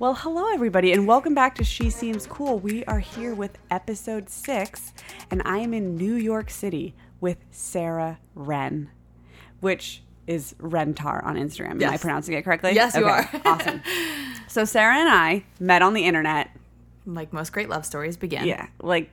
Well, hello everybody, and welcome back to She Seems Cool. We are here with episode 6, and I am in New York City with Sarah Wren, which is Wren-tar on Instagram. Yes. Am I pronouncing it correctly? Yes, okay, you are. Awesome. So Sarah and I met on the internet. Like most great love stories begin. Yeah, like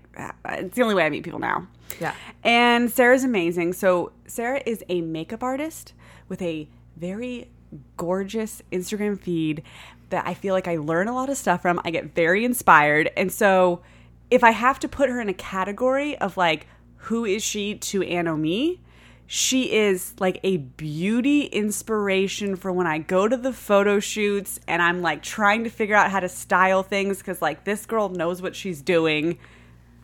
it's the only way I meet people now. Yeah. And Sarah's amazing. So Sarah is a makeup artist with a very gorgeous Instagram feed that I feel like I learn a lot of stuff from. I get very inspired. And so if I have to put her in a category of like, who is she to Anno Me? She is like a beauty inspiration for when I go to the photo shoots and I'm like trying to figure out how to style things because like this girl knows what she's doing.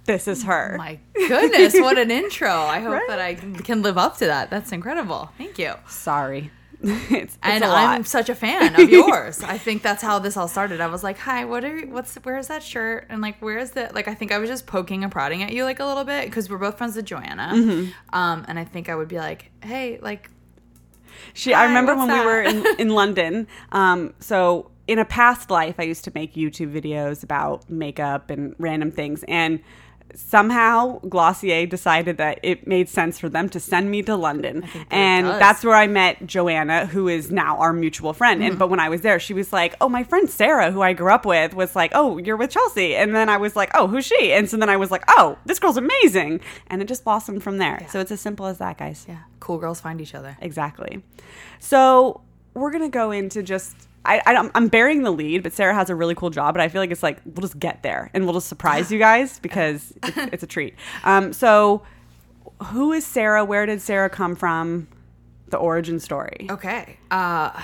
This is her. My goodness, what an intro. I hope that I can live up to that. That's incredible. Thank you. Sorry. It's and I'm such a fan of yours. I think that's how this all started. I was like, hi, where's that shirt? And like, where is that? Like, I think I was just poking and prodding at you like a little bit because we're both friends with Joanna. Mm-hmm. And I think I would be like, hey, like, I remember when we were in London. So in a past life, I used to make YouTube videos about makeup and random things. And somehow Glossier decided that it made sense for them to send me to London. And that's where I met Joanna, who is now our mutual friend. Mm-hmm. But when I was there, she was like, oh, my friend Sarah, who I grew up with, was like, oh, you're with Chelsea. And then I was like, oh, who's she? And so then I was like, oh, this girl's amazing. And it just blossomed from there. Yeah. So it's as simple as that, guys. Yeah. Cool girls find each other. Exactly. So we're going to go into just... I'm burying the lead, but Sarah has a really cool job, but I feel like it's like, we'll just get there and we'll just surprise you guys because it's a treat. So who is Sarah? Where did Sarah come from? The origin story. Okay.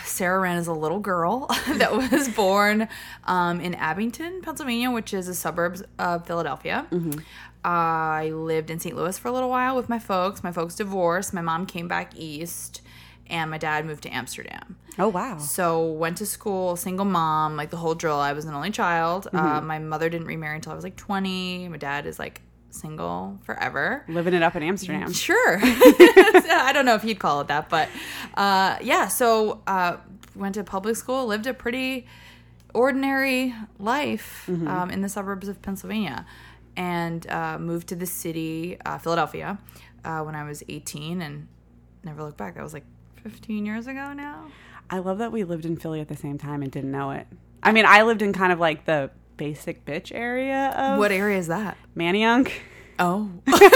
Sarah Wren is a little girl that was born in Abington, Pennsylvania, which is a suburb of Philadelphia. Mm-hmm. I lived in St. Louis for a little while with my folks. My folks divorced. My mom came back east. And my dad moved to Amsterdam. Oh, wow. So went to school, single mom, like the whole drill. I was an only child. Mm-hmm. My mother didn't remarry until I was like 20. My dad is like single forever. Living it up in Amsterdam. Sure. I don't know if he'd call it that, but yeah. So went to public school, lived a pretty ordinary life in the suburbs of Pennsylvania. And moved to the city, Philadelphia, when I was 18 and never looked back. That was like 15 years ago now. I love that we lived in Philly at the same time and didn't know it. I mean, I lived in kind of like the basic bitch area of... What area is that? Manayunk. Oh. Okay.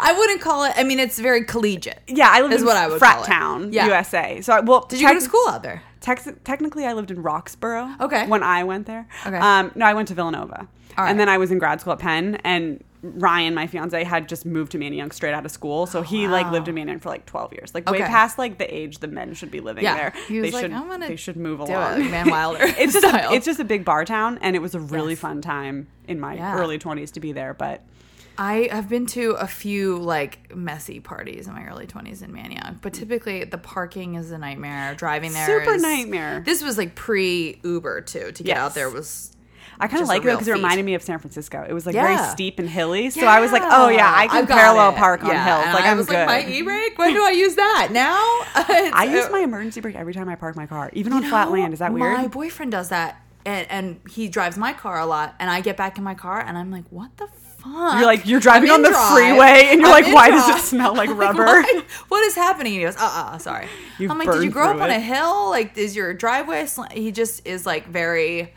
I wouldn't call it... I mean, it's very collegiate. Yeah, I lived in frat town, USA. So, did you go to school out there? Technically, I lived in Roxborough when I went there. Okay. No, I went to Villanova. All right. And then I was in grad school at Penn, and... Ryan, my fiance, had just moved to Manayunk straight out of school, so he like lived in Manayunk for like 12 years, like way past like the age the men should be living there. He was they should move along. Like Man Wilder. It's just a big bar town, and it was a really fun time in my early 20s to be there. But I have been to a few like messy parties in my early 20s in Manayunk, but typically the parking is a nightmare. Driving there, super nightmare. This was like pre Uber too. To get out there was. I kind of like it because it reminded me of San Francisco. It was like very steep and hilly. So I was like, oh, yeah, I can parallel park on hills. Like, I was good. Like, my e-brake? When do I use that? Now? I use my emergency brake every time I park my car, even on flat land. Is that weird? My boyfriend does that, and he drives my car a lot, and I get back in my car, and I'm like, what the fuck? You're like, you're driving on the freeway, and you're like, why does it smell like rubber? What is happening? He goes, sorry. I'm like, did you grow up on a hill? Like, is your driveway? He just is like very...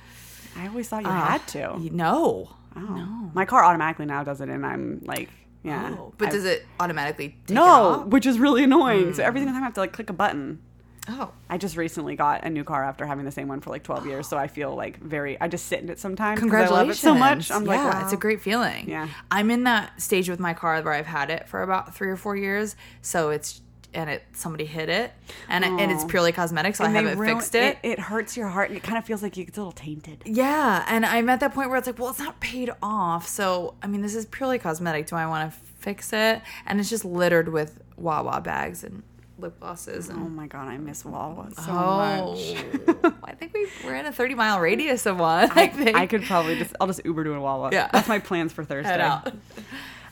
I always thought you had to. No. Oh. No. My car automatically now does it, and I'm like, yeah. Oh, but does it automatically take it off? No, which is really annoying. So every single time I have to, like, click a button. Oh. I just recently got a new car after having the same one for, like, 12 years, so I feel, like, I just sit in it sometimes. Congratulations. I love it so much. I'm like, wow. It's a great feeling. Yeah. I'm in that stage with my car where I've had it for about 3 or 4 years, so it's... and somebody hit it, and it's purely cosmetic, so and I haven't fixed it. It hurts your heart, and it kind of feels like it's a little tainted. Yeah, and I'm at that point where it's like, well, it's not paid off, so, I mean, this is purely cosmetic. Do I want to fix it? And it's just littered with Wawa bags and lip glosses. And, oh, my God, I miss Wawa so much. I think we're in a 30-mile radius of one, I think. I could probably I'll just Uber to a Wawa. Yeah. That's my plans for Thursday. Head out.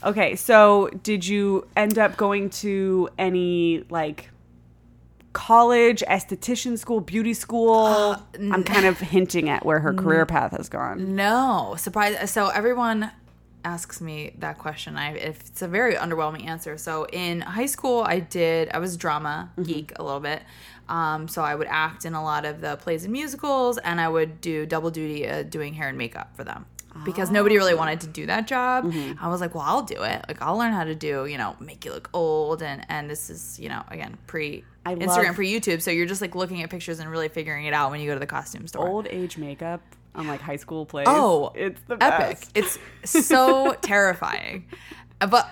Okay, so did you end up going to any, like, college, esthetician school, beauty school. I'm kind of hinting at where her career path has gone. No. Surprise. So everyone asks me that question. It's a very underwhelming answer. So in high school, I was drama geek a little bit. So I would act in a lot of the plays and musicals, and I would do double duty doing hair and makeup for them. Because nobody really wanted to do that job. Mm-hmm. I was like, well, I'll do it. Like, I'll learn how to do, make you look old. And this is, again, pre-Instagram, pre-YouTube. So you're just, looking at pictures and really figuring it out when you go to the costume store. Old age makeup on, high school plays. Oh. It's the best. Epic. It's so terrifying. But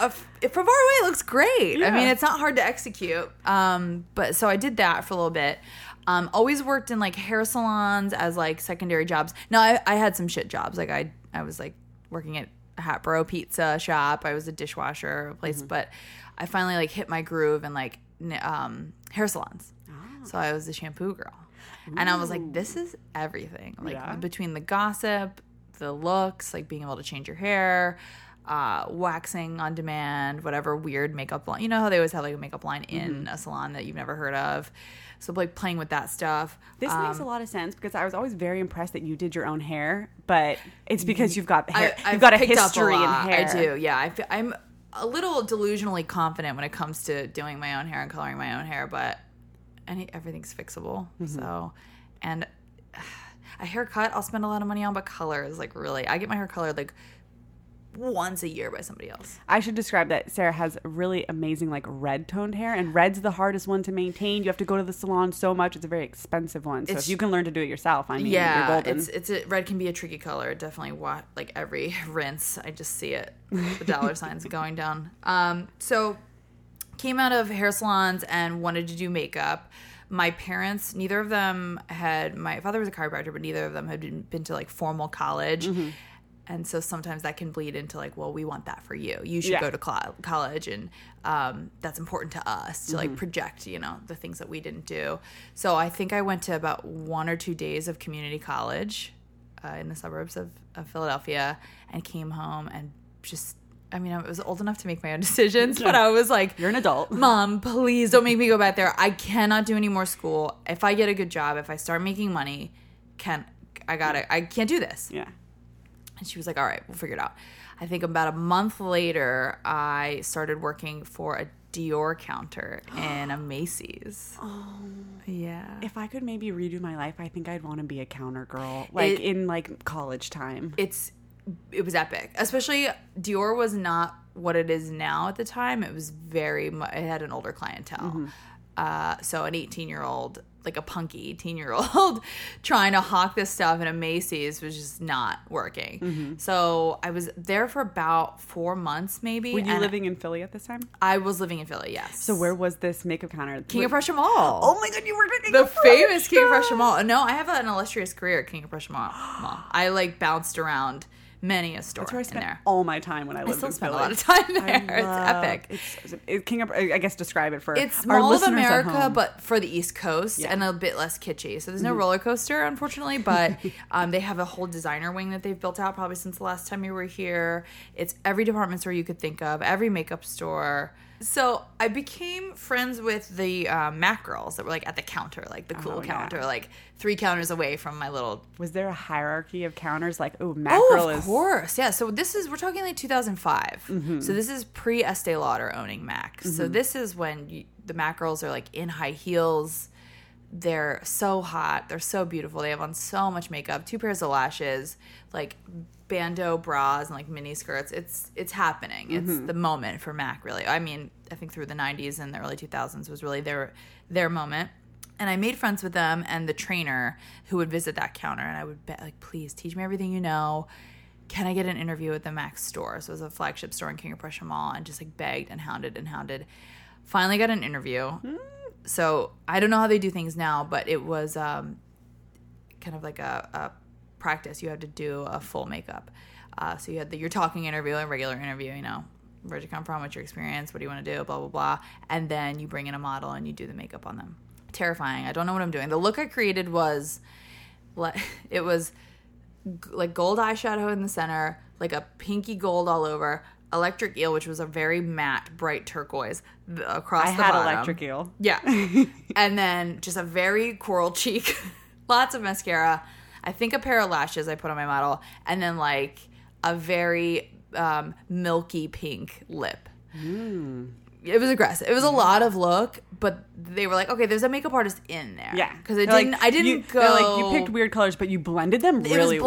from far away, it looks great. Yeah. I mean, it's not hard to execute. But so I did that for a little bit. Always worked in, hair salons as, secondary jobs. Now, I had some shit jobs. I was, working at a Hatboro pizza shop. I was a dishwasher place. Mm-hmm. But I finally, hit my groove in, hair salons. Oh. So I was the shampoo girl. Ooh. And I was like, this is everything. Between the gossip, the looks, being able to change your hair, waxing on demand, whatever weird makeup line. You know how they always have, a makeup line in a salon that you've never heard of? So, playing with that stuff. This makes a lot of sense because I was always very impressed that you did your own hair, but it's because you've got hair. You've got a history in hair. I do, yeah. I'm a little delusionally confident when it comes to doing my own hair and coloring my own hair, but everything's fixable. Mm-hmm. So, and a haircut I'll spend a lot of money on, but color is, really. I get my hair colored, once a year by somebody else. I should describe that Sarah has really amazing red toned hair, and red's the hardest one to maintain. You have to go to the salon so much. It's a very expensive one. So if you can learn to do it yourself, you're golden. Red can be a tricky color. Definitely every rinse, I just see it. The dollar signs going down. So came out of hair salons and wanted to do makeup. My parents, neither of them had, my father was a chiropractor, but neither of them had been to formal college. Mm-hmm. And so sometimes that can bleed into well, we want that for you. You should go to college, and that's important to us to project, the things that we didn't do. So I think I went to about 1 or 2 days of community college in the suburbs of Philadelphia, and came home and just. I was old enough to make my own decisions, but I was like, you're an adult. Mom, please don't make me go back there. I cannot do any more school. If I get a good job, if I start making money, I can't do this. Yeah. And she was like, all right, we'll figure it out. I think about a month later, I started working for a Dior counter in a Macy's. Oh. Yeah. If I could maybe redo my life, I think I'd want to be a counter girl, in college time. It was epic. Especially Dior was not what it is now at the time. It was it had an older clientele. Mm-hmm. So an 18-year-old, a punky 18-year-old trying to hawk this stuff in a Macy's was just not working. Mm-hmm. So I was there for about 4 months maybe. Were you living in Philly at this time? I was living in Philly, yes. So where was this makeup counter? King of Prussia Mall. Oh my God, you were at the famous King of Prussia Mall. No, I have an illustrious career at King of Prussia Mall. I bounced around many a store. That's where I spent all my time when I lived in Philly. I still spend a lot of time there. It's epic. I guess describe it for it's our Mall listeners of America, at home. But for the East Coast and a bit less kitschy. So there's no roller coaster, unfortunately, but they have a whole designer wing that they've built out probably since the last time you were here. It's every department store you could think of, every makeup store. So I became friends with the MAC girls that were at the counter, the cool counter, three counters away from my little. Was there a hierarchy of counters? MAC girl is. Of course, yeah. So this is, we're talking 2005. Mm-hmm. So this is pre Estee Lauder owning MAC. Mm-hmm. So this is when the MAC girls are in high heels. They're so hot. They're so beautiful. They have on so much makeup, 2 pairs of lashes, bandeau bras and mini skirts. It's happening. Mm-hmm. It's the moment for MAC, really. I think through the 90s and the early 2000s was really their moment. And I made friends with them and the trainer who would visit that counter. And I would bet, please teach me everything you know. Can I get an interview at the MAC store? So it was a flagship store in King of Prussia Mall, and just begged and hounded and hounded. Finally got an interview. Mm-hmm. So I don't know how they do things now, but it was kind of a practice. You had to do a full makeup. So you had your talking interview and regular interview, where'd you come from, what's your experience, what do you want to do, blah, blah, blah. And then you bring in a model and you do the makeup on them. Terrifying. I don't know what I'm doing. The look I created was, it was gold eyeshadow in the center, a pinky gold all over, Electric Eel, which was a very matte, bright turquoise across the bottom. I had Electric Eel. Yeah. And then just a very coral cheek. Lots of mascara. I think a pair of lashes I put on my model. And then like a very milky pink lip. Mm. It was aggressive. It was a lot of look, but they were like, okay, there's a makeup artist in there. Yeah. Because I didn't go. They're like, you picked weird colors, but you blended them really well. It was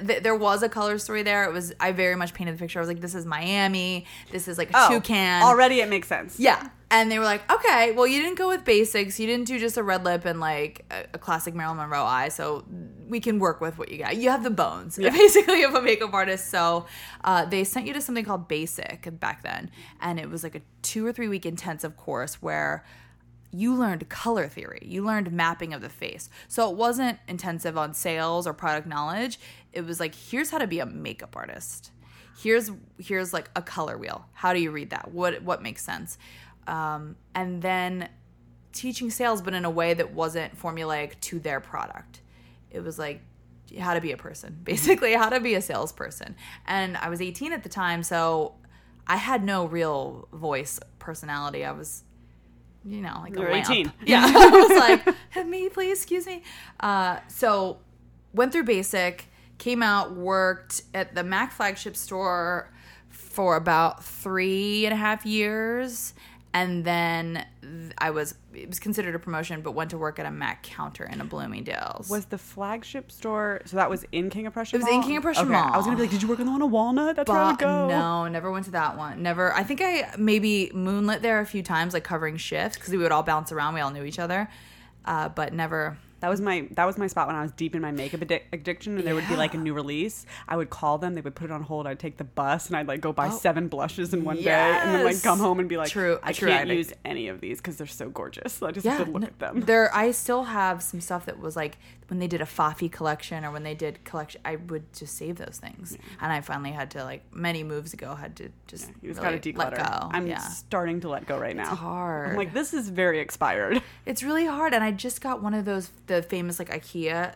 blended. Well. There was a color story there. I very much painted the picture. I was like, this is Miami. This is like a toucan. Already it makes sense. Yeah. And they were like, okay, well, you didn't go with basics. You didn't do just a red lip and like a classic Marilyn Monroe eye. So we can work with what you got. You have the bones, basically, of a makeup artist. So they sent you to something called BASIC back then. And it was like a 2 or 3 week intensive course where you learned color theory. You learned mapping of the face. So it wasn't intensive on sales or product knowledge. It was like, here's how to be a makeup artist. Here's like a color wheel. How do you read that? What makes sense? And then teaching sales, but in a way that wasn't formulaic to their product. It was like how to be a person, basically, how to be a salesperson. And I was 18 at the time, so I had no real voice, personality. I was, like You're a lamp. 18. Yeah, I was like, have me, please, excuse me. So went through BASIC, came out, worked at the MAC flagship store for about 3.5 years. And then it was considered a promotion, but went to work at a MAC counter in a Bloomingdale's. Was the flagship store, so that was in King of Prussia Mall? It was in King of Prussia Mall. I was going to be like, did you work on the one on Walnut? That's where I would go. No, never went to that one. Never. I think I maybe moonlit there a few times, like covering shifts, because we would all bounce around. We all knew each other, but never. That was my spot when I was deep in my makeup addiction, and there would be like a new release. I would call them, they would put it on hold. I'd take the bus, and I'd like go buy 7 blushes in one day, and then like come home and be like, I can't use any of these because they're so gorgeous. So I just have to look at them. I still have some stuff that was like when they did a Fafi collection or when they did collection. I would just save those things, and I finally had to many moves ago had to just you just really gotta declutter. Let go. I'm starting to let go right now. It's hard. I'm like, this is very expired. It's really hard, and I just got one of those. The famous IKEA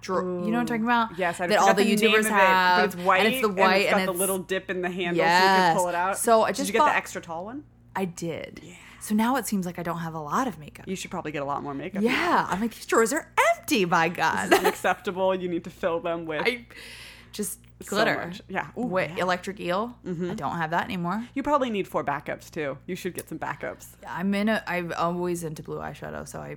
drawer, you know what I'm talking about? Yes, I that all the YouTubers have. But it's white, and it's the white, and it's got the little dip in the handle, so you can pull it out. So I just did you get the extra tall one? I did. Yeah. So now it seems like I don't have a lot of makeup. You should probably get a lot more makeup. Yeah, I'm like, these drawers are empty. My God, this is unacceptable. You need to fill them with just glitter. So yeah. Ooh, Electric Eel. Mm-hmm. I don't have that anymore. You probably need 4 backups too. You should get some backups. I'm always into blue eyeshadow, so .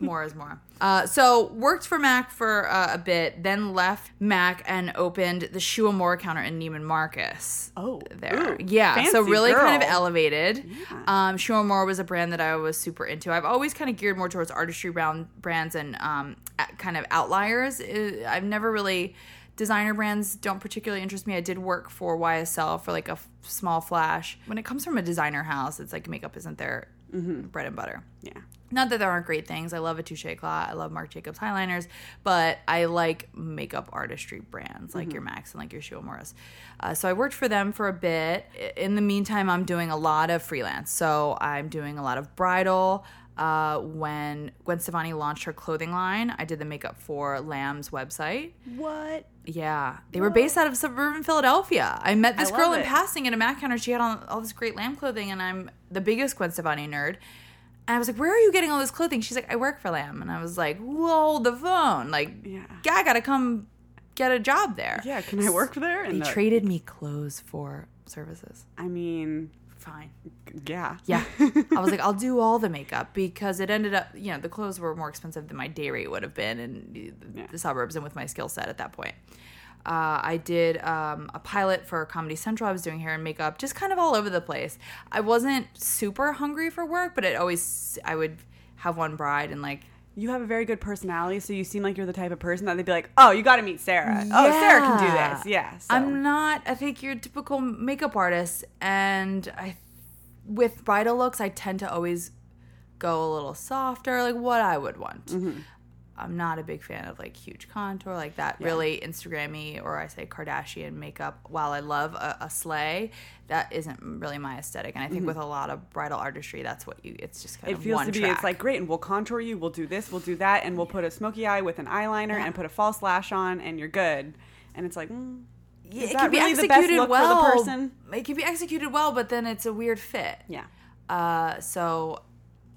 More is more. So worked for MAC for a bit, then left MAC and opened the Shu Uemura counter in Neiman Marcus. Oh, there, ooh, yeah. Fancy so really girl. Kind of elevated. Yeah. Shu Uemura was a brand that I was super into. I've always kind of geared more towards artistry brands and kind of outliers. I've never really designer brands don't particularly interest me. I did work for YSL for like a small flash. When it comes from a designer house, it's like makeup isn't their bread and butter. Yeah. Not that there aren't great things. I love a Touche Eclat. I love Marc Jacobs highliners. But I like makeup artistry brands like your MACs and like your Shu Uemura's. So I worked for them for a bit. In the meantime, I'm doing a lot of freelance. So I'm doing a lot of bridal. When Gwen Stefani launched her clothing line, I did the makeup for L.A.M.B.'s website. What? Yeah. They were based out of suburban Philadelphia. I met this girl in passing at a MAC counter. She had on all this great L.A.M.B. clothing, and I'm the biggest Gwen Stefani nerd. And I was like, where are you getting all this clothing? She's like, I work for L.A.M.B. And I was like, hold the phone. I got to come get a job there. Yeah, can I work there? And they traded me clothes for services. I mean, fine. Yeah. Yeah. I was like, I'll do all the makeup because it ended up, the clothes were more expensive than my day rate would have been in the suburbs and with my skill set at that point. I did a pilot for Comedy Central. I was doing hair and makeup, just kind of all over the place. I wasn't super hungry for work, but I would have one bride and like. You have a very good personality, so you seem like you're the type of person that they'd be like, oh, you got to meet Sarah. Yeah. Oh, Sarah can do this. Yeah. So. I'm not, I think you're a typical makeup artist, and with bridal looks, I tend to always go a little softer, like what I would want. Mm-hmm. I'm not a big fan of huge contour like that. Yeah. Really Instagram-y or I say Kardashian makeup. While I love a sleigh, that isn't really my aesthetic. And I think with a lot of bridal artistry, that's what it's just kind of one track. It feels to be, it's like, great, and we'll contour you, we'll do this, we'll do that, and we'll put a smoky eye with an eyeliner and put a false lash on, and you're good. And it's like, Is it that can really be executed the best look well for the person? It can be executed well, but then it's a weird fit. Yeah.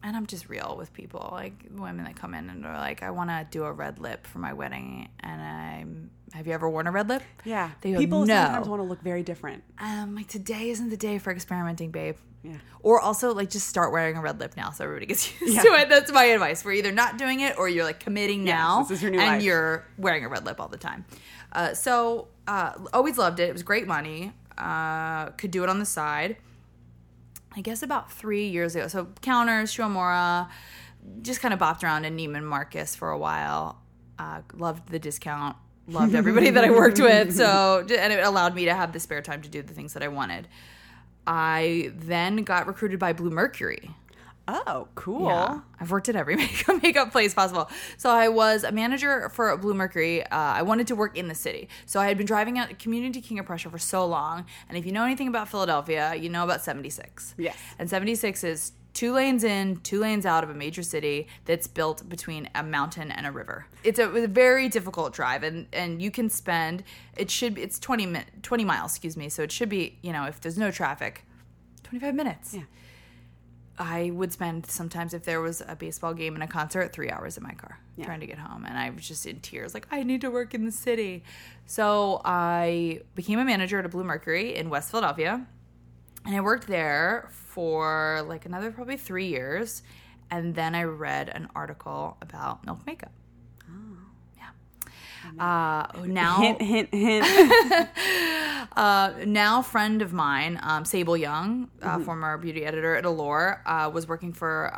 And I'm just real with people, like women that come in and are like, I want to do a red lip for my wedding, and have you ever worn a red lip? Yeah. They go, people no. sometimes want to look very different. I'm like, today isn't the day for experimenting, babe. Yeah. Or also, like, just start wearing a red lip now so everybody gets used to it. That's my advice. We're either not doing it or you're, like, committing now. This is your new life. And you're wearing a red lip all the time. Always loved it. It was great money. Could do it on the side. I guess about 3 years ago. So counters, Shu Uemura, just kind of bopped around in Neiman Marcus for a while. Loved the discount. Loved everybody that I worked with. So, and it allowed me to have the spare time to do the things that I wanted. I then got recruited by Blue Mercury. Oh, cool. Yeah. I've worked at every makeup place possible. So I was a manager for Blue Mercury. I wanted to work in the city. So I had been driving out community King of Prussia for so long. And if you know anything about Philadelphia, you know about 76. Yes. And 76 is 2 lanes in, 2 lanes out of a major city that's built between a mountain and a river. It's a very difficult drive, and you can spend, it's 20 miles, excuse me, so it should be, you know, if there's no traffic, 25 minutes. Yeah. I would spend sometimes, if there was a baseball game and a concert, 3 hours in my car trying to get home. And I was just in tears, like, I need to work in the city. So I became a manager at a Blue Mercury in West Philadelphia. And I worked there for like another probably 3 years. And then I read an article about Milk Makeup. Oh. Yeah. Now, hint, hint, hint. Now friend of mine, Sable Yong, former beauty editor at Allure, was working for,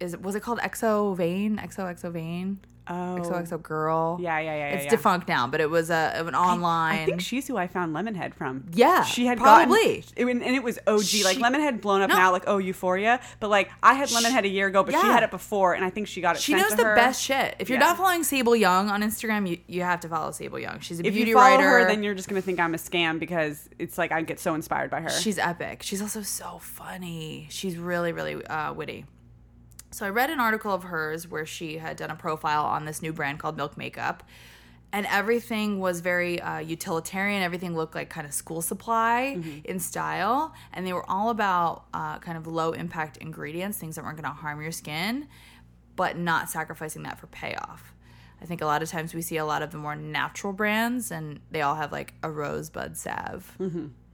was it called ExoVane? ExoVane? Oh. XOXO Girl. Yeah. It's defunct now, but it was an online. I think she's who I found Lemonhead from. Yeah, she had probably. And it was OG. Like, Lemonhead blown up now, like, oh, Euphoria. But, like, I had Lemonhead a year ago, but she had it before, and I think she got it sent to her. She knows the best shit. If you're not following Sable Yong on Instagram, you have to follow Sable Yong. She's a beauty writer. If you follow her, then you're just going to think I'm a scam, because it's like I get so inspired by her. She's epic. She's also so funny. She's really, really witty. So I read an article of hers where she had done a profile on this new brand called Milk Makeup, and everything was very utilitarian. Everything looked like kind of school supply in style, and they were all about kind of low-impact ingredients, things that weren't going to harm your skin, but not sacrificing that for payoff. I think a lot of times we see a lot of the more natural brands, and they all have like a rosebud salve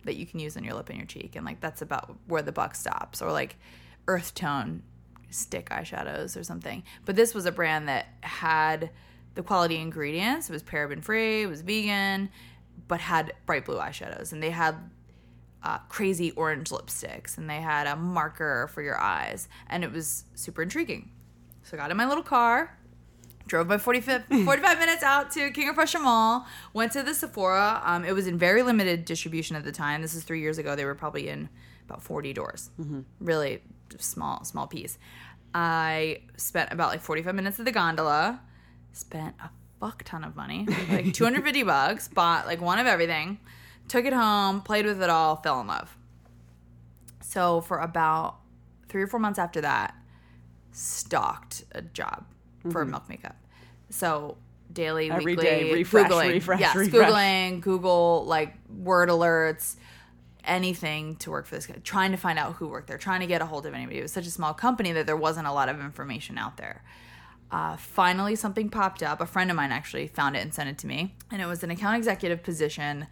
that you can use on your lip and your cheek, and like that's about where the buck stops, or like earth tone stick eyeshadows or something. But this was a brand that had the quality ingredients. It was paraben free, it was vegan, but had bright blue eyeshadows, and they had crazy orange lipsticks, and they had a marker for your eyes, and it was super intriguing. So I got in my little car, drove my 45 minutes out to King of Prussia Mall, went to the Sephora. It was in very limited distribution at the time. This is 3 years ago. They were probably in about 40 doors. Really small piece. I spent about like 45 minutes at the gondola, spent a fuck ton of money, like $250, bought like one of everything, took it home, played with it all, fell in love. So for about 3 or 4 months after that, stalked a job for Milk Makeup. So daily, every weekly, day, refresh. Googling, Google, like word alerts, anything to work for this guy, trying to find out who worked there, trying to get a hold of anybody. It was such a small company that there wasn't a lot of information out there. Finally, something popped up. A friend of mine actually found it and sent it to me. And it was an account executive position.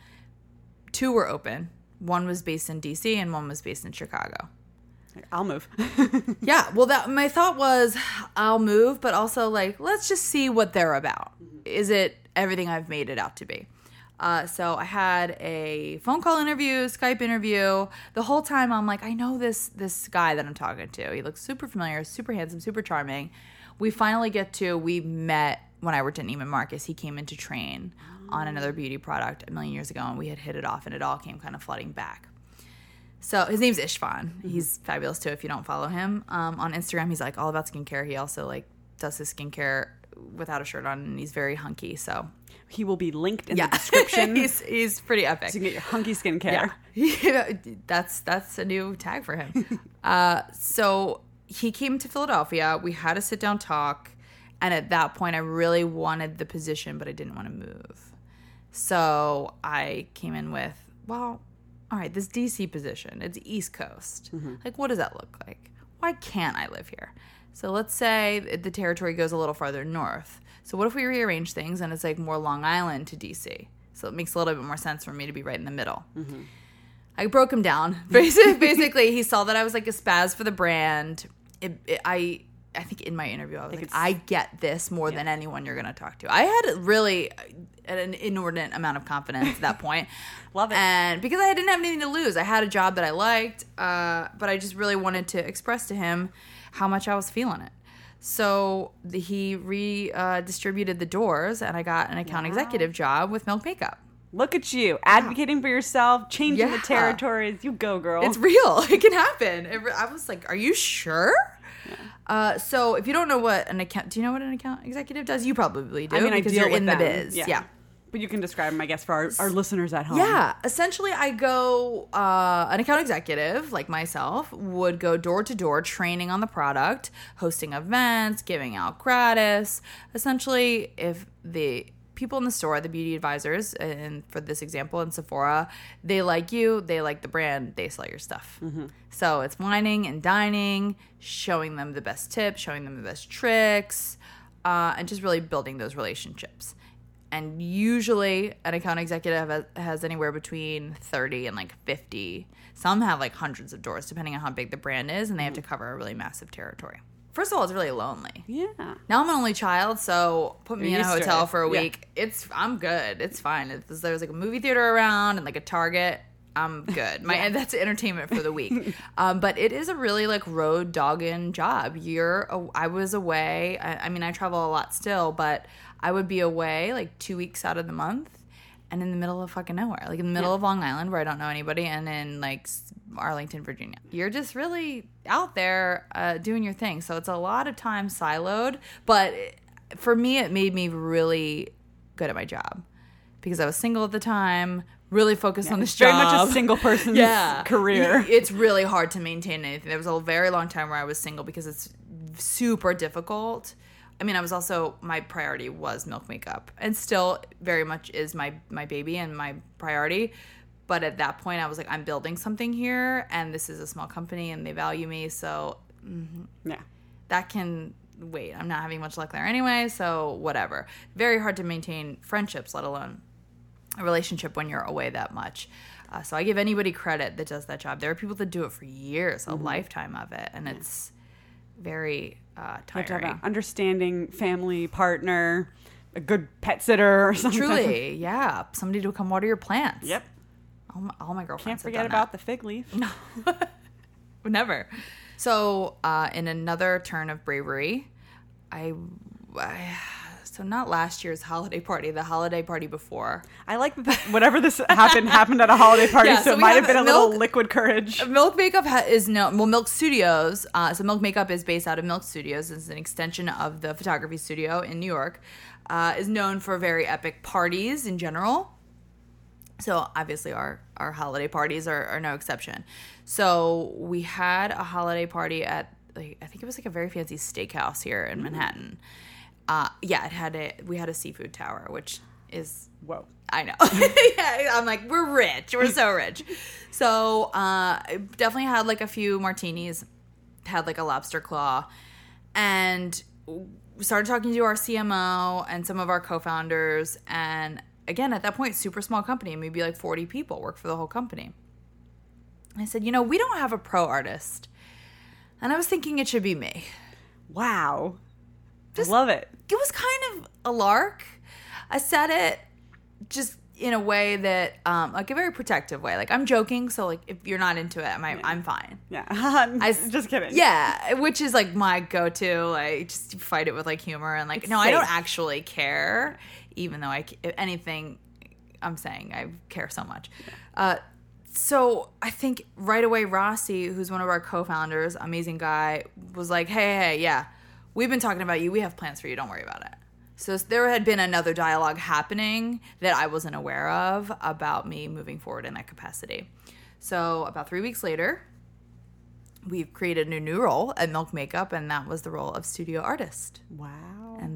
2 were open. 1 was based in D.C. and 1 was based in Chicago. I'll move. Yeah. Well, my thought was, I'll move, but also like, let's just see what they're about. Is it everything I've made it out to be? So I had a phone call interview, Skype interview. The whole time I'm like, I know this guy that I'm talking to. He looks super familiar, super handsome, super charming. We met when I worked at Neiman Marcus. He came in to train on another beauty product a million years ago, and we had hit it off, and it all came kind of flooding back. So his name's Ishvan. He's fabulous too if you don't follow him. On Instagram, he's like all about skincare. He also like does his skincare without a shirt on, and he's very hunky, so he will be linked in the description. he's pretty epic, so you can get your hunky skincare. Yeah. that's a new tag for him. So he came to Philadelphia. We had a sit down talk, and at that point I really wanted the position, but I didn't want to move, So I came in with, well, all right, this DC position, it's East Coast. Mm-hmm. Like, what does that look like? Why can't I live here? So let's say the territory goes a little farther north. So what if we rearrange things and it's like more Long Island to DC? So it makes a little bit more sense for me to be right in the middle. Mm-hmm. I broke him down. Basically, he saw that I was like a spaz for the brand. I think in my interview, I was like, I get this more than anyone you're going to talk to. I had really an inordinate amount of confidence at that point. Love it. And because I didn't have anything to lose. I had a job that I liked, but I just really wanted to express to him how much I was feeling it. So he redistributed the doors, and I got an account executive job with Milk Makeup. Look at you, advocating for yourself, changing the territories. You go, girl. It's real. It can happen. I was like, are you sure? Yeah. So if you don't know what an account, do you know what an account executive does? You probably do. I mean, because I deal you're in them. The biz. Yeah. But you can describe them, I guess, for our listeners at home. Yeah. Essentially, I go, an account executive like myself would go door to door training on the product, hosting events, giving out gratis. Essentially, if the people in the store, the beauty advisors, and for this example in Sephora, they like you, they like the brand, they sell your stuff. Mm-hmm. So it's wining and dining, showing them the best tips, showing them the best tricks, and just really building those relationships. And usually an account executive has anywhere between 30 and like 50. Some have like hundreds of doors depending on how big the brand is, and they have to cover a really massive territory. First of all, it's really lonely. Yeah. Now I'm an only child, so put me in a hotel for a week. Yeah. I'm good. It's fine. There's like a movie theater around and like a Target. I'm good. That's entertainment for the week. But it is a really like road dogging job. I was away. I mean, I travel a lot still, but I would be away like 2 weeks out of the month and in the middle of fucking nowhere. Like in the middle of Long Island where I don't know anybody, and in like Arlington, Virginia. You're just really out there doing your thing. So it's a lot of time siloed. But for me, it made me really good at my job because I was single at the time, really focused on this job. Very much a single person's career. It's really hard to maintain anything. There was a very long time where I was single because it's super difficult. I mean, I was also, my priority was Milk Makeup, and still very much is my baby and my priority. But at that point, I was like, I'm building something here, and this is a small company, and they value me, so that can wait. I'm not having much luck there anyway, so whatever. Very hard to maintain friendships, let alone a relationship when you're away that much. So I give anybody credit that does that job. There are people that do it for years, a lifetime of it, and it's very tiring. Understanding family, partner, a good pet sitter or something. Truly, yeah. Somebody to come water your plants. Yep. All my girlfriends. Can't forget about the fig leaf. No, never. So, in another turn of bravery, so not last year's holiday party, the holiday party before. I like that whatever this happened at a holiday party, so it might have been a little liquid courage. Milk Makeup Milk Studios. So Milk Makeup is based out of Milk Studios. It's an extension of the photography studio in New York. Is known for very epic parties in general. So obviously our holiday parties are no exception. So we had a holiday party at, like, I think it was like a very fancy steakhouse here in Manhattan. We had a seafood tower, which is... Whoa. I know. I'm like, we're rich. We're so rich. So definitely had like a few martinis, had like a lobster claw, and started talking to our CMO and some of our co-founders, and... Again, at that point, super small company, maybe like 40 people work for the whole company. I said, we don't have a pro artist. And I was thinking it should be me. Wow. Just, love it. It was kind of a lark. I said it just in a way that, like a very protective way. Like, I'm joking, so like if you're not into it, I'm fine. Yeah. Just kidding. Yeah, which is like my go-to. I just fight it with like humor and like, it's safe. I don't actually care. Even though anything I'm saying, I care so much. So I think right away, Rossi, who's one of our co-founders, amazing guy, was like, hey, yeah, we've been talking about you. We have plans for you. Don't worry about it. So there had been another dialogue happening that I wasn't aware of about me moving forward in that capacity. So about 3 weeks later, we've created a new role at Milk Makeup, and that was the role of studio artist. Wow. And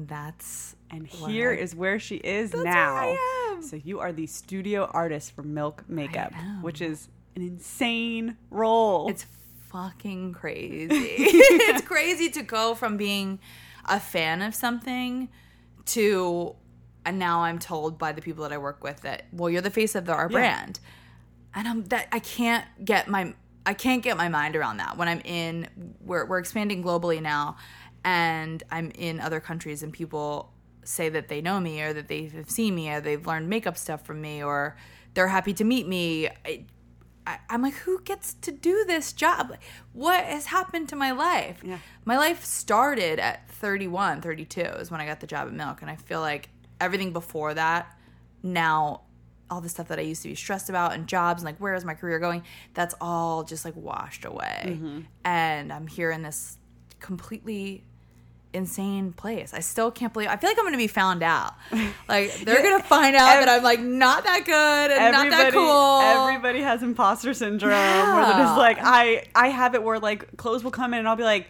And here is where she is now. Where I am. So you are the studio artist for Milk Makeup, which is an insane role. It's fucking crazy. It's crazy to go from being a fan of something to, and now I'm told by the people that I work with that, well, you're the face of our brand. And I can't get my mind around that when I'm in, we're expanding globally now, and I'm in other countries and people say that they know me or that they have seen me or they've learned makeup stuff from me or they're happy to meet me. I'm like, who gets to do this job? What has happened to my life? Yeah. My life started at 31, 32 is when I got the job at Milk, and I feel like everything before that, now all the stuff that I used to be stressed about and jobs and like where is my career going, that's all just like washed away. Mm-hmm. And I'm here in this completely insane place. I still can't believe, I feel like I'm going to be found out. Like they're going to find out that I'm like not that good and not that cool. Everybody has imposter syndrome where they're just like, I have it where like clothes will come in and I'll be like,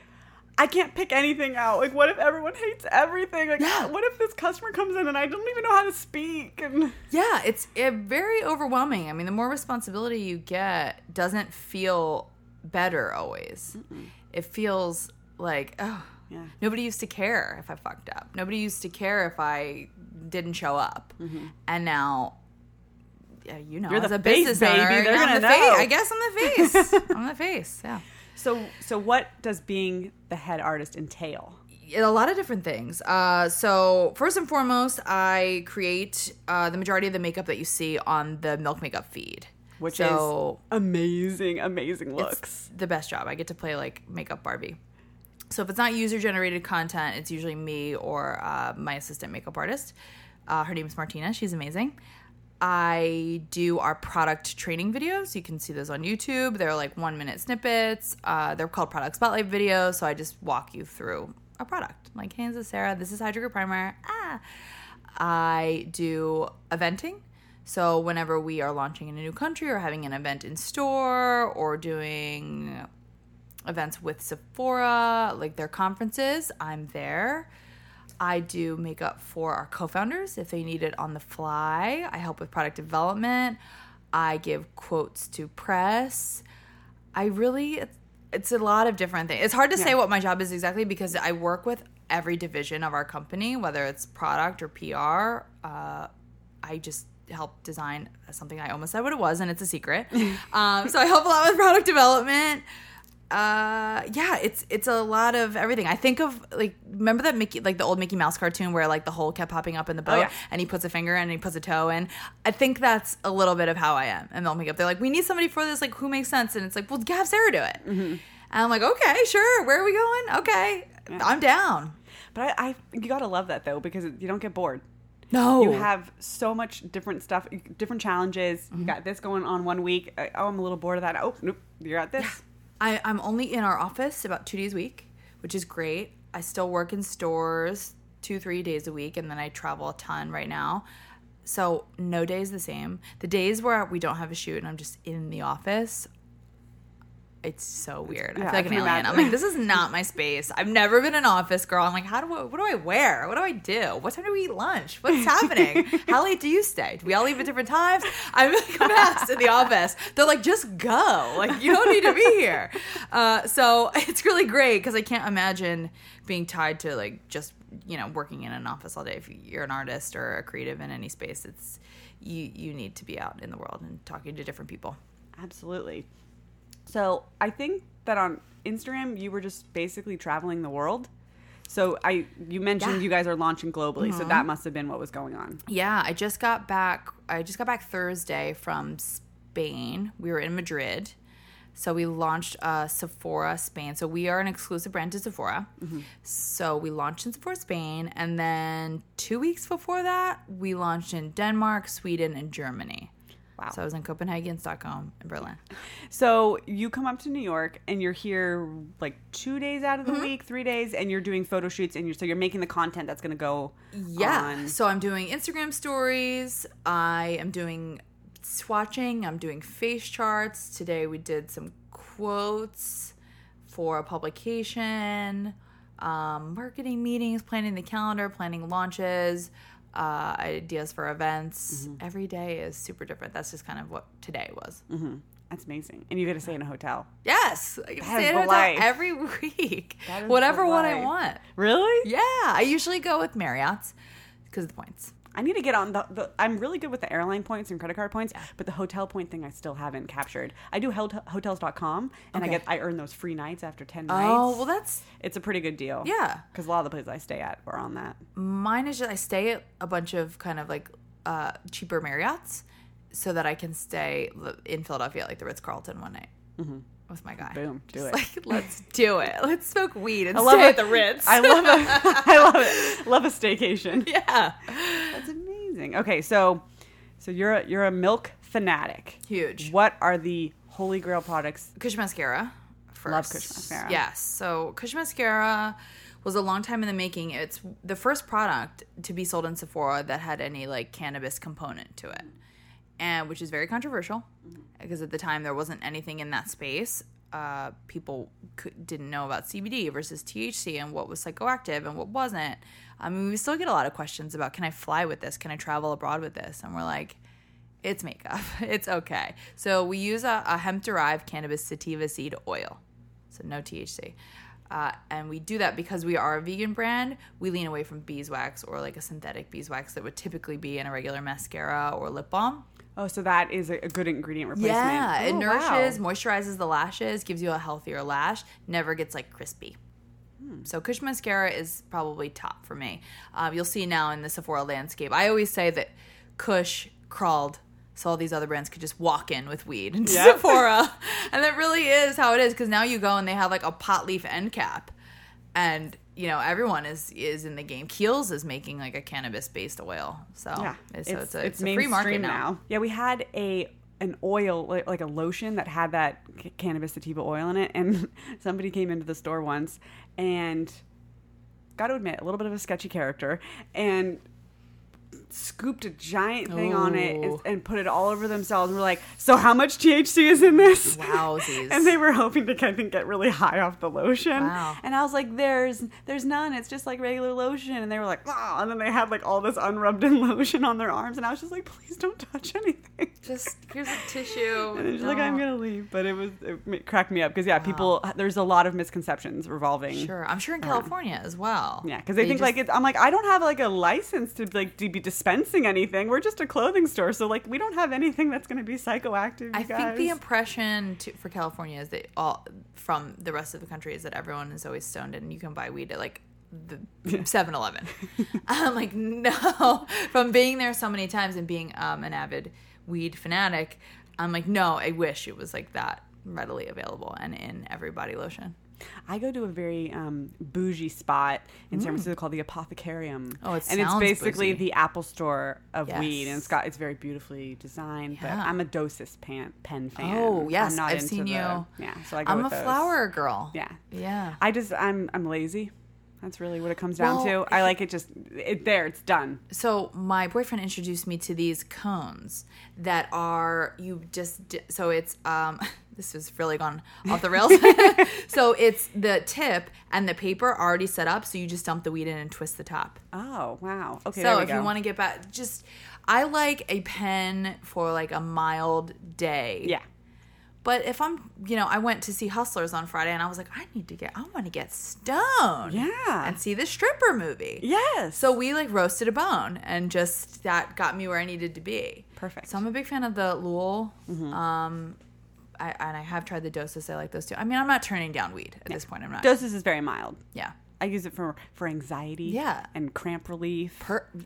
I can't pick anything out. Like what if everyone hates everything? Like what if this customer comes in and I don't even know how to speak? And yeah, it's very overwhelming. I mean, the more responsibility you get doesn't feel better always. Mm-mm. It feels like, oh, yeah. Nobody used to care if I fucked up. Nobody used to care if I didn't show up. Mm-hmm. And now, you know, you're as the a face, business baby, owner, they're gonna know. I guess I'm the face. I'm the face. Yeah. So what does being the head artist entail? A lot of different things. So first and foremost, I create the majority of the makeup that you see on the Milk Makeup feed. Which is amazing looks. It's the best job. I get to play like makeup Barbie. So if it's not user-generated content, it's usually me or my assistant makeup artist. Her name is Martina. She's amazing. I do our product training videos. You can see those on YouTube. They're like 1-minute snippets. They're called product spotlight videos. So I just walk you through a product. Like, hey, this is Sarah. This is Hydro Grip Primer. I do eventing. So whenever we are launching in a new country or having an event in store or doing events with Sephora, like their conferences, I'm there. I do makeup for our co-founders if they need it on the fly. I help with product development. I give quotes to press. It's a lot of different things. It's hard to say what my job is exactly because I work with every division of our company, whether it's product or PR. I just help design something. I almost said what it was, and it's a secret. So I help a lot with product development. It's a lot of everything. I think of like, remember that Mickey, like the old Mickey Mouse cartoon where like the hole kept popping up in the boat and he puts a finger in and he puts a toe in. I think that's a little bit of how I am. And they'll make up. They're like, we need somebody for this. Like who makes sense? And it's like, well, have Sarah do it. Mm-hmm. And I'm like, okay, sure. Where are we going? Okay. Yeah. I'm down. But I you gotta love that though, because you don't get bored. No. You have so much different stuff, different challenges. Mm-hmm. You got this going on one week. Oh, I'm a little bored of that. Oh, nope. You're at this. Yeah. I'm only in our office about 2 days a week, which is great. I still work in stores 2-3 days a week, and then I travel a ton right now. So no day is the same. The days where we don't have a shoot and I'm just in the office, it's so weird. I feel like an alien. Imagine. I'm like, this is not my space. I've never been an office girl. I'm like, what do I wear? What do I do? What time do we eat lunch? What's happening? How late do you stay? Do we all leave at different times? I'm like a mess in the office. They're like, just go. Like, you don't need to be here. So it's really great because I can't imagine being tied to like just, you know, working in an office all day. If you're an artist or a creative in any space, it's you need to be out in the world and talking to different people. Absolutely. So I think that on Instagram, you were just basically traveling the world. So you mentioned you guys are launching globally. Mm-hmm. So that must have been what was going on. Yeah, I just got back Thursday from Spain. We were in Madrid. So we launched Sephora Spain. So we are an exclusive brand to Sephora. Mm-hmm. So we launched in Sephora Spain. And then 2 weeks before that, we launched in Denmark, Sweden, and Germany. Wow. So I was in Copenhagen, Stockholm, and Berlin. So you come up to New York, and you're here like 2 days out of the week, 3 days, and you're doing photo shoots, and you're making the content that's going to go on. So I'm doing Instagram stories. I am doing swatching. I'm doing face charts. Today we did some quotes for a publication. marketing meetings, planning the calendar, planning launches, ideas for events. Mm-hmm. Every day is super different. That's just kind of what today was. Mm-hmm. That's amazing. And you get to stay in a hotel. Yes. I get to stay in a hotel every week. Whatever one I want. Really? Yeah. I usually go with Marriott's because of the points. I need to get on the I'm really good with the airline points and credit card points, yeah. But the hotel point thing I still haven't captured. I do hotels.com, and okay. I earn those free nights after 10 nights. Oh, well, it's a pretty good deal. Yeah. Because a lot of the places I stay at are on that. Mine is just I stay at a bunch of kind of like cheaper Marriott's so that I can stay in Philadelphia at like the Ritz-Carlton one night. Mm-hmm. With my guy. Boom. Do it. Like, let's do it. Let's smoke weed and stay at the Ritz. I love it. Love a staycation. Yeah. That's amazing. Okay, so you're a Milk fanatic. Huge. What are the holy grail products? Kush mascara. First. Love Kush mascara. Yes. So Kush mascara was a long time in the making. It's the first product to be sold in Sephora that had any like cannabis component to it. And which is very controversial because at the time there wasn't anything in that space. People didn't know about CBD versus THC and what was psychoactive and what wasn't. I mean, we still get a lot of questions about, can I fly with this? Can I travel abroad with this? And we're like, it's makeup. It's okay. So we use a hemp-derived cannabis sativa seed oil, so no THC. And we do that because we are a vegan brand. We lean away from beeswax or like a synthetic beeswax that would typically be in a regular mascara or lip balm. Oh, so that is a good ingredient replacement. Yeah, it nourishes, moisturizes the lashes, gives you a healthier lash, never gets like crispy. So Kush mascara is probably top for me. You'll see now in the Sephora landscape. I always say that Kush crawled so all these other brands could just walk in with weed into Sephora. And that really is how it is, because now you go and they have like a pot leaf end cap. And, you know, everyone is in the game. Kiehl's is making like a cannabis-based oil. So, yeah, so it's a free market now. Yeah, we had an oil, like a lotion that had that cannabis sativa oil in it. And somebody came into the store once and, got to admit, a little bit of a sketchy character. And scooped a giant thing on it and put it all over themselves. And we're like, so how much THC is in this? Wowsies. And they were hoping to kind of get really high off the lotion. Wow. And I was like, there's none. It's just like regular lotion. And they were like, wow. Oh. And then they had like all this unrubbed-in lotion on their arms. And I was just like, please don't touch anything. Just here's a tissue. And they're just like, I'm going to leave. But it cracked me up. Because, yeah, people, there's a lot of misconceptions revolving. Sure. I'm sure in California as well. Yeah. Because they think like, I'm like, I don't have like a license to like be dispensing anything. We're just a clothing store, so like we don't have anything that's going to be psychoactive. I think the impression for California is that all from the rest of the country is that everyone is always stoned and you can buy weed at like the 7-Eleven. I'm like, no. From being there so many times and being an avid weed fanatic, I'm like, no. I wish it was like that readily available and in every body lotion. I go to a very bougie spot in San Francisco called the Apothecarium. Oh, it sounds bougie. And it's basically the Apple store of weed. And it's very beautifully designed. Yeah. But I'm a Dosis pen fan. Oh, yes. I've seen you. Yeah, so I go with those. I'm a flower girl. Yeah. Yeah. I'm lazy. That's really what it comes down to. I like it it's done. So my boyfriend introduced me to these cones that are, it's, this has really gone off the rails. So it's the tip and the paper already set up, so you just dump the weed in and twist the top. Oh, wow. Okay, so if you want to get back, I like a pen for like a mild day. Yeah. But if I'm, I went to see Hustlers on Friday and I was like, I want to get stoned. Yeah. And see the stripper movie. Yes. So we like roasted a bone and just that got me where I needed to be. Perfect. So I'm a big fan of the Luul. Mm-hmm. And I have tried the Dosis. I like those too. I mean, I'm not turning down weed at this point. I'm not. Dosis is very mild. Yeah. I use it for anxiety and cramp relief.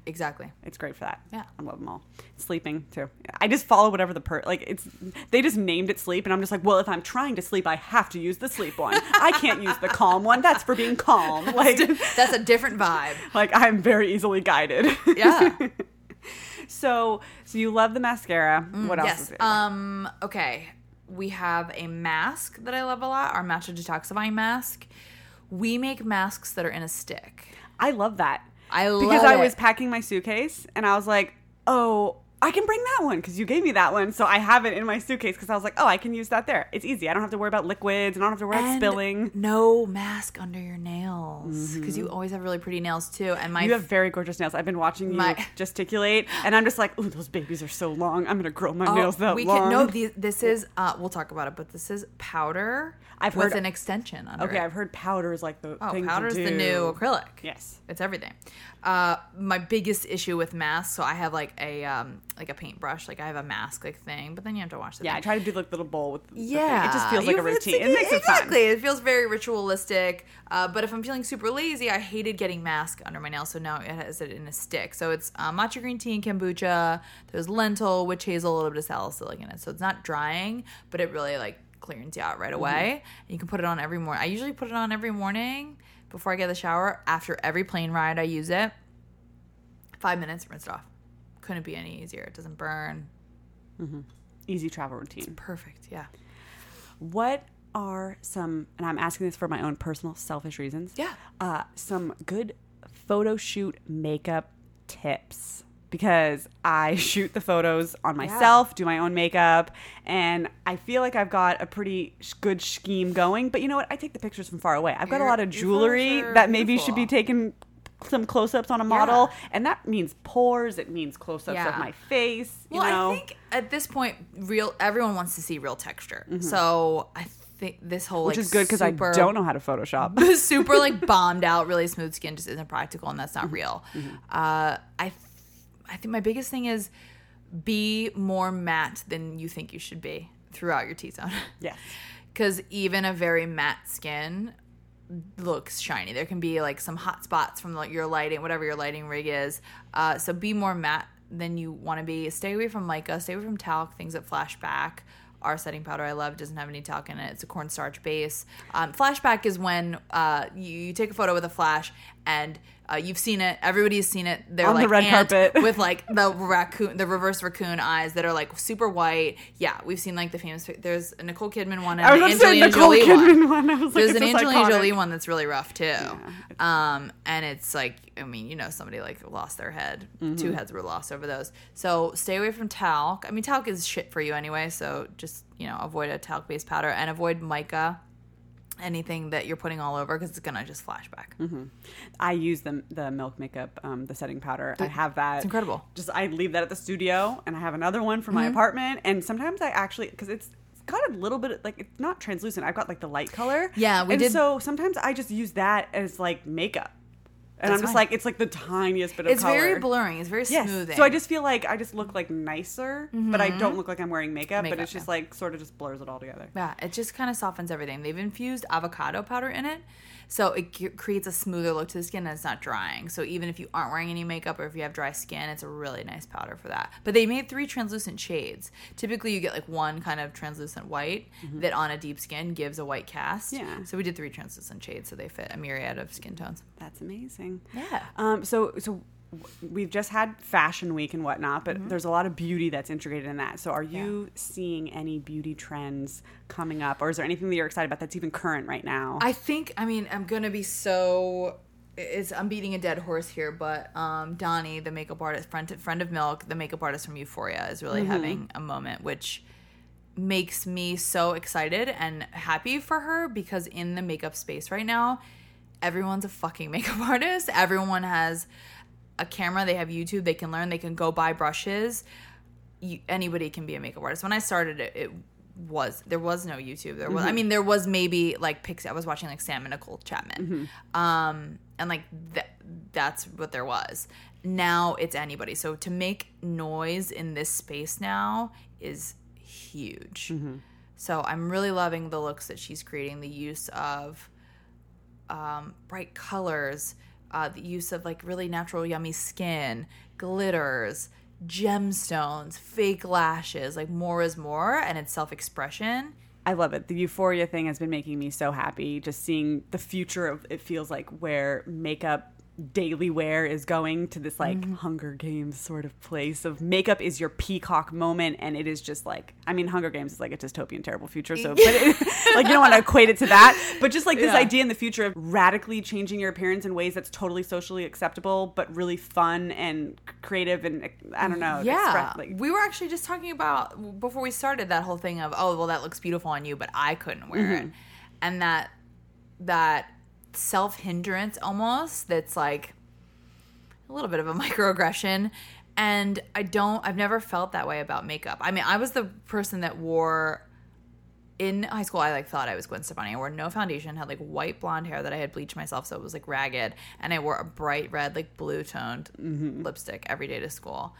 Exactly. It's great for that. Yeah. I love them all. Sleeping, too. I just follow whatever they just named it sleep, and I'm just like, well, if I'm trying to sleep, I have to use the sleep one. I can't use the calm one. That's for being calm. Like that's a different vibe. Like, I'm very easily guided. Yeah. So you love the mascara. What else is it? Okay. We have a mask that I love a lot, our matcha detoxifying mask. We make masks that are in a stick. I love that. Because I was packing my suitcase and I was like, oh, I can bring that one because you gave me that one. So I have it in my suitcase because I was like, oh, I can use that there. It's easy. I don't have to worry about liquids. I don't have to worry about spilling. No mask under your nails because you always have really pretty nails too. And you have very gorgeous nails. I've been watching you gesticulate and I'm just like, ooh, those babies are so long. I'm going to grow my nails that long. This is, we'll talk about it, but this is powder with an extension under it. Okay, I've heard powder is like the thing to do. Oh, powder is the new acrylic. Yes. It's everything. My biggest issue with masks, so I have like a paintbrush, like I have a mask like thing, but then you have to wash the thing. I try to do like little bowl with the thing. It just feels like a routine. It makes it fun. Exactly. It feels very ritualistic. But if I'm feeling super lazy, I hated getting mask under my nails, so now it has it in a stick. So it's matcha green tea and kombucha. There's lentil, witch hazel, a little bit of salicylic in it. So it's not drying, but it really like cleans you out right away. And you can put it on every morning. I usually put it on every morning before I get the shower. After every plane ride, I use it. 5 minutes, rinsed off. Couldn't be any easier. It doesn't burn. Easy travel routine. It's perfect. Yeah. What are some, and I'm asking this for my own personal selfish reasons. Yeah. Some good photo shoot makeup tips, because I shoot the photos on myself, do my own makeup, and I feel like I've got a pretty good scheme going. But you know what? I take the pictures from far away. I've got a lot of jewelry that maybe should be taken, some close-ups on a model, and that means pores, it means close-ups of my face, you know. I think at this point everyone wants to see real texture, so I think this whole which is good because I don't know how to Photoshop super like bombed out really smooth skin just isn't practical, and that's not real. I think my biggest thing is be more matte than you think you should be throughout your T-zone, because even a very matte skin looks shiny. There can be like some hot spots from like your lighting, whatever your lighting rig is. So be more matte than you want to be. Stay away from mica, stay away from talc, things that flash back. Our setting powder I love doesn't have any talc in it. It's a cornstarch base. Flashback is when you take a photo with a flash and you've seen it. Everybody's seen it. They're on like the red carpet with like the raccoon, the reverse raccoon eyes that are like super white. Yeah, we've seen like the famous. There's a Nicole Kidman one and an Angelina Jolie one. I was like, there's an Angelina Jolie one that's really rough too. Yeah. And it's like, I mean, you know, somebody like lost their head. Two heads were lost over those. So stay away from talc. I mean, talc is shit for you anyway. So just, you know, avoid a talc-based powder and avoid mica. Anything that you're putting all over because it's gonna just flash back. I use the Milk Makeup, the setting powder. I have that. It's incredible. Just I leave that at the studio, and I have another one for my apartment. And sometimes I actually, because it's got a little bit of, like, it's not translucent. I've got like the light color. Yeah, we did. And so sometimes I just use that as like makeup. And that's I'm just fine. Like, it's like the tiniest bit of color. It's very blurring. It's very smoothing. So I just feel like I just look like nicer, but I don't look like I'm wearing makeup, but it's just like sort of just blurs it all together. Yeah, it just kind of softens everything. They've infused avocado powder in it, so it creates a smoother look to the skin and it's not drying. So even if you aren't wearing any makeup or if you have dry skin, it's a really nice powder for that. But they made 3 translucent shades. Typically, you get like one kind of translucent white that on a deep skin gives a white cast. Yeah. So we did 3 translucent shades, so they fit a myriad of skin tones. That's amazing. Yeah. So we've just had Fashion Week and whatnot, but there's a lot of beauty that's integrated in that. So are you seeing any beauty trends coming up, or is there anything that you're excited about that's even current right now? I think, I mean, I'm going to be so... I'm beating a dead horse here, but Donnie, the makeup artist, friend of Milk, the makeup artist from Euphoria, is really having a moment, which makes me so excited and happy for her, because in the makeup space right now, everyone's a fucking makeup artist. Everyone has a camera. They have YouTube. They can learn. They can go buy brushes. Anybody can be a makeup artist. When I started there was no YouTube. There was, I mean, there was maybe like Pixie. I was watching like Sam and Nicole Chapman, and like that's what there was. Now it's anybody. So to make noise in this space now is huge. So I'm really loving the looks that she's creating. The use of bright colors, the use of like really natural yummy skin, glitters, gemstones, fake lashes, like more is more, and it's self-expression. I love it. The Euphoria thing has been making me so happy, just seeing the future of, it feels like, where makeup daily wear is going to this like Hunger Games sort of place of makeup is your peacock moment, and it is just like, I mean, Hunger Games is like a dystopian terrible future, so but it, like, you don't want to equate it to that, but just like this idea in the future of radically changing your appearance in ways that's totally socially acceptable but really fun and creative and I don't know, like, we were actually just talking about before we started that whole thing of, oh well, that looks beautiful on you but I couldn't wear it, and that self-hindrance almost, that's like a little bit of a microaggression, and I've never felt that way about makeup. I mean, I was the person that wore in high school, I like thought I was Gwen Stefani. I wore no foundation, had like white blonde hair that I had bleached myself so it was like ragged, and I wore a bright red like blue toned lipstick every day to school,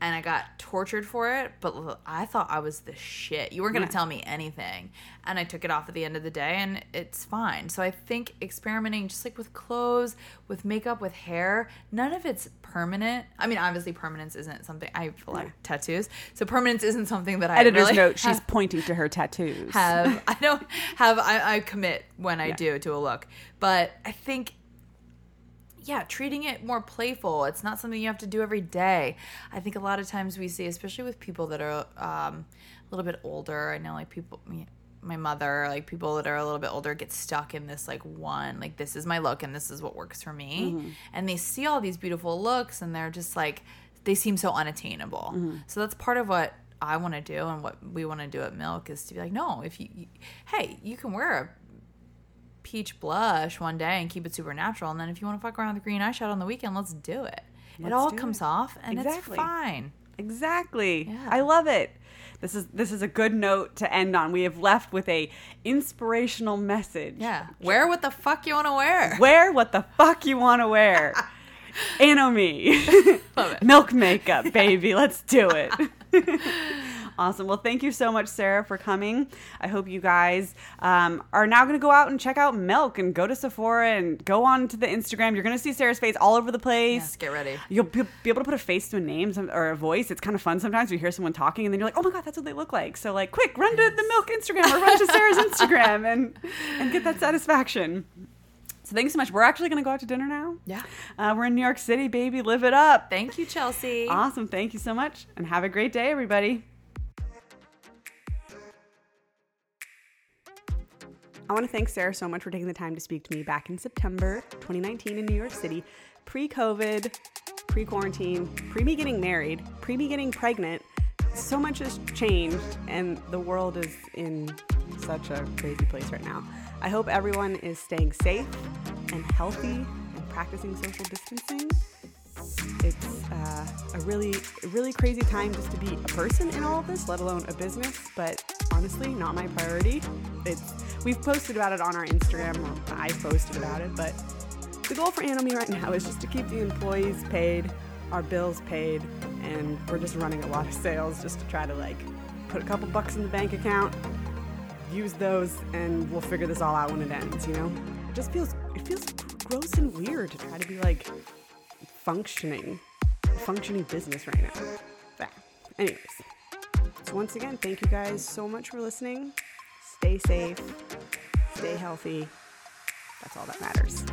and I got tortured for it, but I thought I was the shit. You weren't going to tell me anything. And I took it off at the end of the day, and it's fine. So I think experimenting just, like, with clothes, with makeup, with hair, none of it's permanent. I mean, obviously, permanence isn't something – I feel like tattoos. So permanence isn't something that I Editor's note, she's pointing to her tattoos. I commit when I do to a look. But I think – treating it more playful. It's not something you have to do every day. I think a lot of times we see, especially with people that are a little bit older. I know, like, people, my mother, like, people that are a little bit older get stuck in this, like, one, like, this is my look and this is what works for me. And they see all these beautiful looks and they're just, like, they seem so unattainable. So that's part of what I want to do and what we want to do at Milk is to be like, no, if you hey, you can wear a peach blush one day and keep it supernatural, and then if you want to fuck around with green eyeshadow on the weekend, let's do it. Let's it all comes off, and it's fine. Yeah. I love it. This is a good note to end on. We have left with a inspirational message. Yeah. Wear what the fuck you want to wear. Wear what the fuck you want to wear. Anno me. Love it. Milk Makeup, baby. Yeah. Let's do it. Awesome. Well, thank you so much, Sarah, for coming. I hope you guys are now going to go out and check out Milk and go to Sephora and go on to the Instagram. You're going to see Sarah's face all over the place. Yes, get ready. You'll be able to put a face to a name or a voice. It's kind of fun sometimes. You hear someone talking and then you're like, oh my God, that's what they look like. So, like, quick, run to the Milk Instagram or run to Sarah's Instagram and get that satisfaction. So thanks so much. We're actually going to go out to dinner now. Yeah. We're in New York City, baby. Live it up. Thank you, Chelsea. Awesome. Thank you so much. And have a great day, everybody. I want to thank Sarah so much for taking the time to speak to me back in September 2019 in New York City, pre-COVID, pre-quarantine, pre-me getting married, pre-me getting pregnant. So much has changed, and the world is in such a crazy place right now. I hope everyone is staying safe and healthy and practicing social distancing. It's a really, really crazy time just to be a person in all of this, let alone a business, but honestly, not my priority. We've posted about it on our Instagram, or I posted about it, but the goal for Anno Me right now is just to keep the employees paid, our bills paid, and we're just running a lot of sales just to try to, like, put a couple bucks in the bank account, use those, and we'll figure this all out when it ends, you know? It just feels gross and weird to try to be, like, functioning business right now. But anyways, so once again, thank you guys so much for listening. Stay safe, stay healthy. That's all that matters.